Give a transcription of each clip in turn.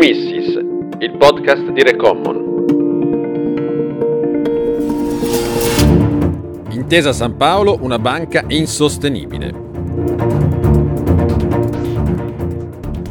Commissis, il podcast di ReCommon. Intesa San Paolo, una banca insostenibile.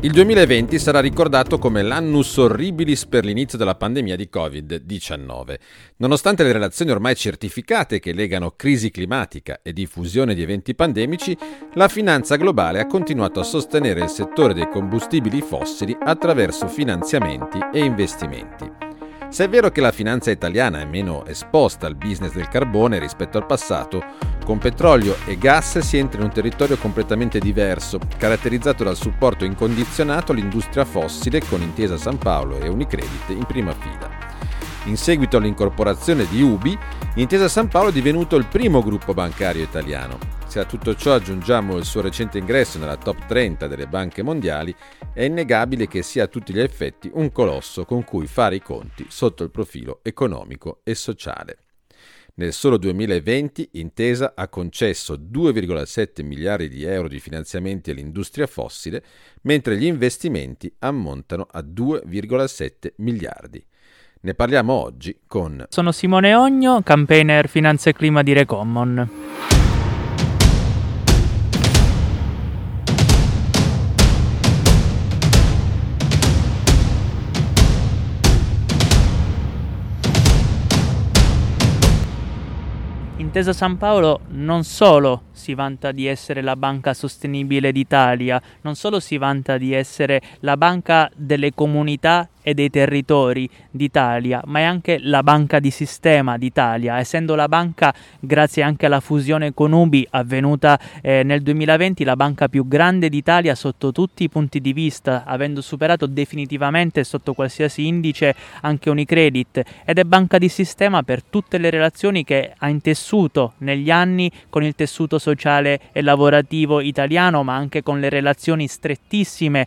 Il 2020 sarà ricordato come l'annus horribilis per l'inizio della pandemia di Covid-19. Nonostante le relazioni ormai certificate che legano crisi climatica e diffusione di eventi pandemici, la finanza globale ha continuato a sostenere il settore dei combustibili fossili attraverso finanziamenti e investimenti. Se è vero che la finanza italiana è meno esposta al business del carbone rispetto al passato, con petrolio e gas si entra in un territorio completamente diverso, caratterizzato dal supporto incondizionato all'industria fossile con Intesa Sanpaolo e UniCredit in prima fila. In seguito all'incorporazione di Ubi, Intesa Sanpaolo è divenuto il primo gruppo bancario italiano. Se a tutto ciò aggiungiamo il suo recente ingresso nella top 30 delle banche mondiali, è innegabile che sia a tutti gli effetti un colosso con cui fare i conti sotto il profilo economico e sociale. Nel solo 2020 Intesa ha concesso 2,7 miliardi di euro di finanziamenti all'industria fossile, mentre gli investimenti ammontano a 2,7 miliardi. Ne parliamo oggi con... Sono Simone Ogno, campaigner Finanza e Clima di ReCommon. Intesa Sanpaolo non solo si vanta di essere la banca sostenibile d'Italia, non solo si vanta di essere la banca delle comunità e dei territori d'Italia, ma è anche la banca di sistema d'Italia, essendo la banca, grazie anche alla fusione con Ubi avvenuta nel 2020, la banca più grande d'Italia sotto tutti i punti di vista, avendo superato definitivamente sotto qualsiasi indice anche UniCredit, ed è banca di sistema per tutte le relazioni che ha intessuto negli anni con il tessuto sociale e lavorativo italiano, ma anche con le relazioni strettissime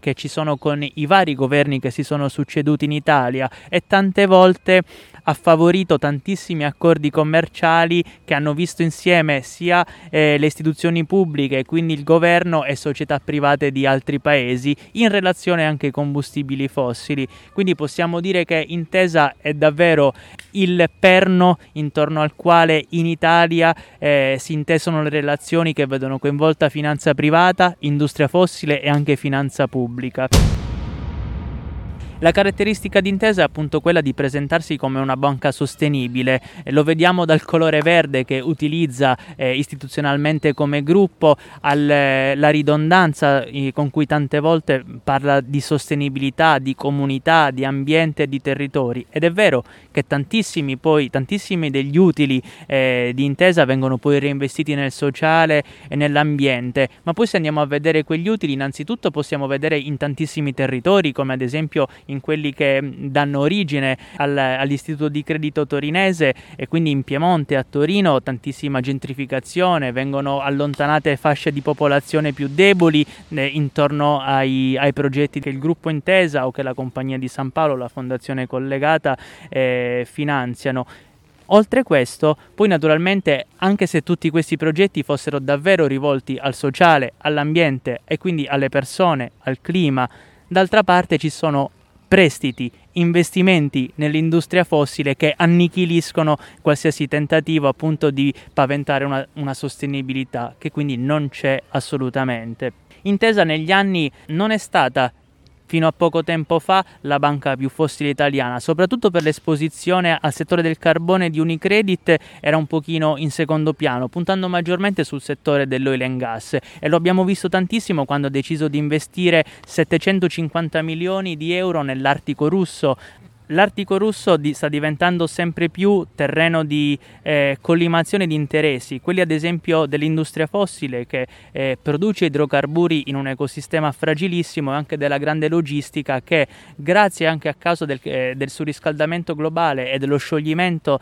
che ci sono con i vari governi che si sono succeduti in Italia, e tante volte ha favorito tantissimi accordi commerciali che hanno visto insieme sia le istituzioni pubbliche, quindi il governo, e società private di altri paesi in relazione anche ai combustibili fossili. Quindi possiamo dire che Intesa è davvero il perno intorno al quale in Italia si intessono le relazioni che vedono coinvolta finanza privata, industria fossile e anche finanza pubblica. La caratteristica di Intesa è appunto quella di presentarsi come una banca sostenibile, lo vediamo dal colore verde che utilizza istituzionalmente come gruppo, alla ridondanza con cui tante volte parla di sostenibilità, di comunità, di ambiente, di territori. Ed è vero che tantissimi degli utili di Intesa vengono poi reinvestiti nel sociale e nell'ambiente, ma poi se andiamo a vedere quegli utili, innanzitutto possiamo vedere in tantissimi territori, come ad esempio in quelli che danno origine all'Istituto di Credito Torinese, e quindi in Piemonte, a Torino, tantissima gentrificazione, vengono allontanate fasce di popolazione più deboli intorno ai progetti che il gruppo Intesa o che la Compagnia di San Paolo, la fondazione collegata, finanziano. Oltre questo, poi naturalmente, anche se tutti questi progetti fossero davvero rivolti al sociale, all'ambiente e quindi alle persone, al clima, d'altra parte ci sono prestiti, investimenti nell'industria fossile che annichiliscono qualsiasi tentativo appunto di paventare una sostenibilità che quindi non c'è assolutamente. Intesa negli anni non è stata fino a poco tempo fa la banca più fossile italiana, soprattutto per l'esposizione al settore del carbone di UniCredit era un pochino in secondo piano, puntando maggiormente sul settore dell'oil and gas, e lo abbiamo visto tantissimo quando ha deciso di investire 750 milioni di euro nell'Artico russo. L'Artico russo sta diventando sempre più terreno di collimazione di interessi, quelli ad esempio dell'industria fossile che produce idrocarburi in un ecosistema fragilissimo, e anche della grande logistica che, grazie anche a causa del surriscaldamento globale e dello scioglimento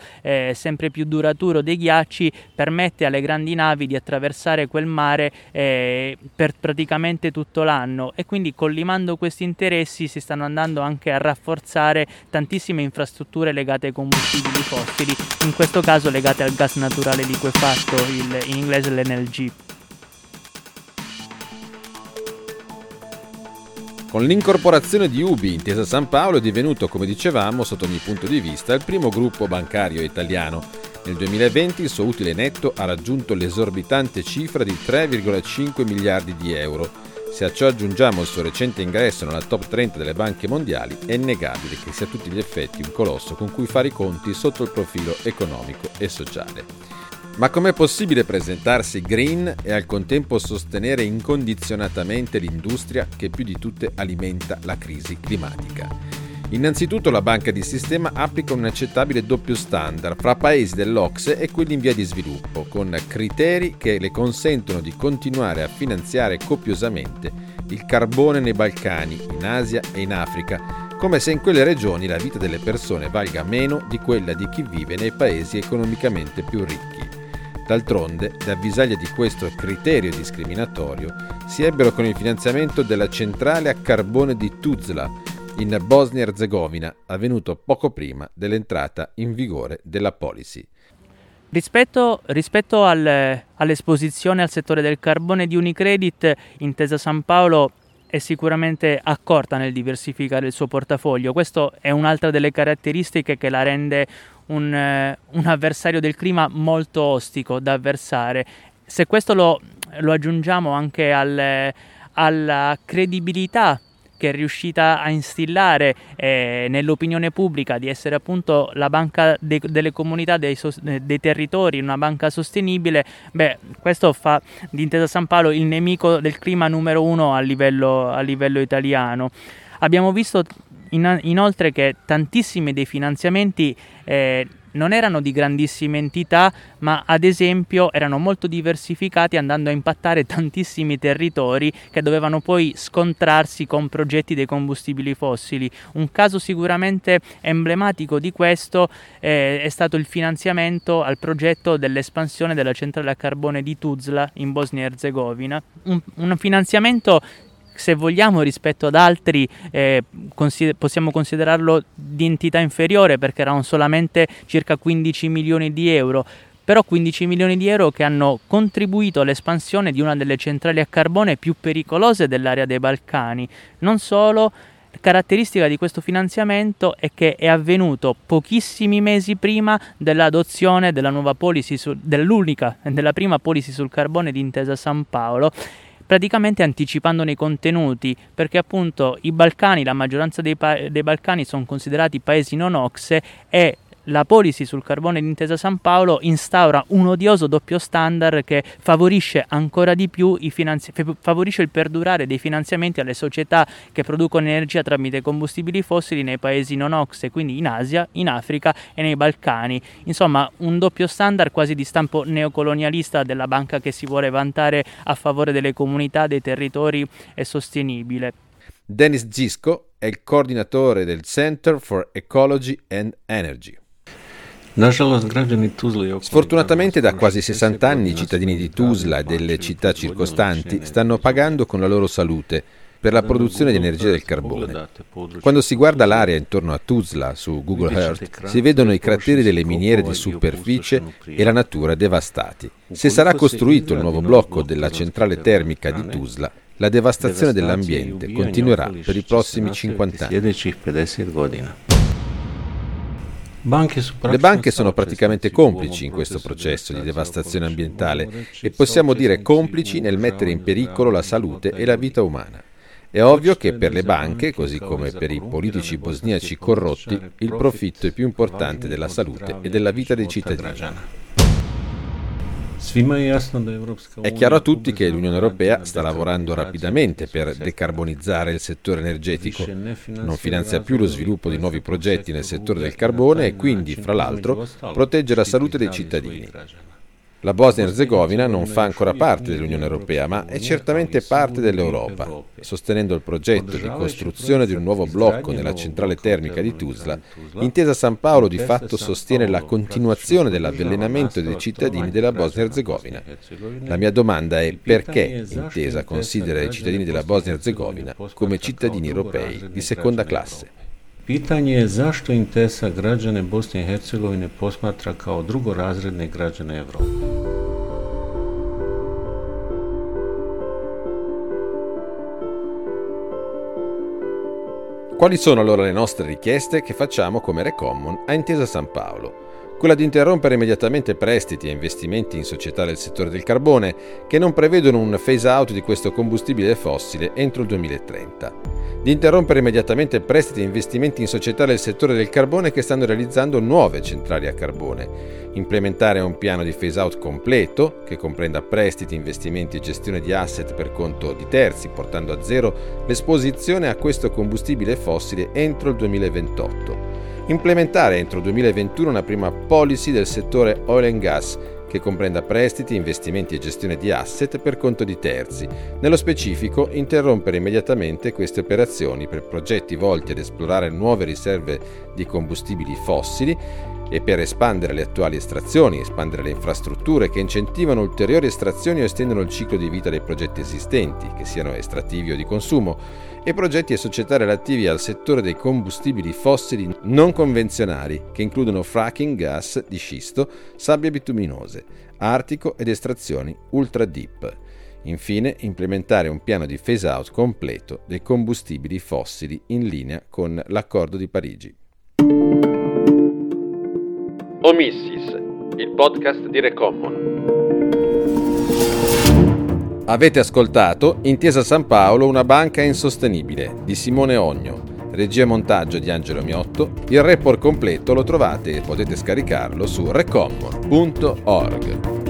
sempre più duraturo dei ghiacci, permette alle grandi navi di attraversare quel mare per praticamente tutto l'anno, e quindi collimando questi interessi si stanno andando anche a rafforzare tantissime infrastrutture legate ai combustibili fossili, in questo caso legate al gas naturale liquefatto, in inglese l'NLG. Con l'incorporazione di Ubi, Intesa San Paolo è divenuto, come dicevamo, sotto ogni punto di vista, il primo gruppo bancario italiano. Nel 2020 il suo utile netto ha raggiunto l'esorbitante cifra di 3,5 miliardi di euro. Se a ciò aggiungiamo il suo recente ingresso nella top 30 delle banche mondiali, è innegabile che sia a tutti gli effetti un colosso con cui fare i conti sotto il profilo economico e sociale. Ma com'è possibile presentarsi green e al contempo sostenere incondizionatamente l'industria che più di tutte alimenta la crisi climatica? Innanzitutto la banca di sistema applica un inaccettabile doppio standard fra paesi dell'OCSE e quelli in via di sviluppo, con criteri che le consentono di continuare a finanziare copiosamente il carbone nei Balcani, in Asia e in Africa, come se in quelle regioni la vita delle persone valga meno di quella di chi vive nei paesi economicamente più ricchi. D'altronde, da avvisaglia di questo criterio discriminatorio, si ebbero con il finanziamento della centrale a carbone di Tuzla, in Bosnia Erzegovina, avvenuto poco prima dell'entrata in vigore della policy. Rispetto all'esposizione al settore del carbone di UniCredit, Intesa San Paolo è sicuramente accorta nel diversificare il suo portafoglio. Questo è un'altra delle caratteristiche che la rende un avversario del clima molto ostico da avversare. Se questo lo aggiungiamo anche alla credibilità che è riuscita a instillare nell'opinione pubblica di essere appunto la banca delle comunità, dei territori, una banca sostenibile, questo fa di Intesa San Paolo il nemico del clima numero uno a livello italiano. Abbiamo visto inoltre che tantissimi dei finanziamenti non erano di grandissime entità, ma ad esempio erano molto diversificati, andando a impattare tantissimi territori che dovevano poi scontrarsi con progetti dei combustibili fossili. Un caso sicuramente emblematico di questo è stato il finanziamento al progetto dell'espansione della centrale a carbone di Tuzla in Bosnia Erzegovina. Un finanziamento, se vogliamo, rispetto ad altri possiamo considerarlo di entità inferiore, perché erano solamente circa 15 milioni di euro, però 15 milioni di euro che hanno contribuito all'espansione di una delle centrali a carbone più pericolose dell'area dei Balcani. Non solo, caratteristica di questo finanziamento è che è avvenuto pochissimi mesi prima dell'adozione della nuova policy, della prima policy sul carbone di Intesa San Paolo, praticamente anticipandone i contenuti, perché appunto i Balcani, la maggioranza dei Balcani sono considerati paesi non OCSE, e la policy sul carbone di Intesa San Paolo instaura un odioso doppio standard che favorisce ancora di più favorisce il perdurare dei finanziamenti alle società che producono energia tramite combustibili fossili nei paesi non OCSE, quindi in Asia, in Africa e nei Balcani. Insomma, un doppio standard quasi di stampo neocolonialista della banca che si vuole vantare a favore delle comunità, dei territori e sostenibile. Dennis Zisco è il coordinatore del Center for Ecology and Energy. Sfortunatamente da quasi 60 anni i cittadini di Tuzla e delle città circostanti stanno pagando con la loro salute per la produzione di energia del carbone. Quando si guarda l'area intorno a Tuzla su Google Earth, si vedono i crateri delle miniere di superficie e la natura devastati. Se sarà costruito il nuovo blocco della centrale termica di Tuzla, la devastazione dell'ambiente continuerà per i prossimi 50 anni. Le banche sono praticamente complici in questo processo di devastazione ambientale e possiamo dire complici nel mettere in pericolo la salute e la vita umana. È ovvio che per le banche, così come per i politici bosniaci corrotti, il profitto è più importante della salute e della vita dei cittadini. È chiaro a tutti che l'Unione Europea sta lavorando rapidamente per decarbonizzare il settore energetico, non finanzia più lo sviluppo di nuovi progetti nel settore del carbone e quindi, fra l'altro, protegge la salute dei cittadini. La Bosnia-Erzegovina non fa ancora parte dell'Unione Europea, ma è certamente parte dell'Europa. Sostenendo il progetto di costruzione di un nuovo blocco nella centrale termica di Tuzla, Intesa San Paolo di fatto sostiene la continuazione dell'avvelenamento dei cittadini della Bosnia-Erzegovina. La mia domanda è: perché Intesa considera i cittadini della Bosnia-Erzegovina come cittadini europei di seconda classe? Pitanje je zašto Intesa građane Bosne i Hercegovine posmatra kao drugorazredne građane Evrope. Quali sono allora le nostre richieste che facciamo come ReCommon a Intesa San Paolo? Quella di interrompere immediatamente prestiti e investimenti in società del settore del carbone che non prevedono un phase-out di questo combustibile fossile entro il 2030. Di interrompere immediatamente prestiti e investimenti in società del settore del carbone che stanno realizzando nuove centrali a carbone. Implementare un piano di phase-out completo che comprenda prestiti, investimenti e gestione di asset per conto di terzi, portando a zero l'esposizione a questo combustibile fossile entro il 2028. Implementare entro 2021 una prima policy del settore oil and gas che comprenda prestiti, investimenti e gestione di asset per conto di terzi. Nello specifico, interrompere immediatamente queste operazioni per progetti volti ad esplorare nuove riserve di combustibili fossili e per espandere le attuali estrazioni, espandere le infrastrutture che incentivano ulteriori estrazioni o estendono il ciclo di vita dei progetti esistenti, che siano estrattivi o di consumo, e progetti e società relativi al settore dei combustibili fossili non convenzionali, che includono fracking, gas di scisto, sabbie bituminose, artico ed estrazioni ultra deep. Infine, implementare un piano di phase-out completo dei combustibili fossili in linea con l'Accordo di Parigi. Omissis, il podcast di ReCommon. Avete ascoltato Intesa San Paolo, una banca insostenibile, di Simone Ogno, regia e montaggio di Angelo Miotto. Il report completo lo trovate e potete scaricarlo su recommon.org.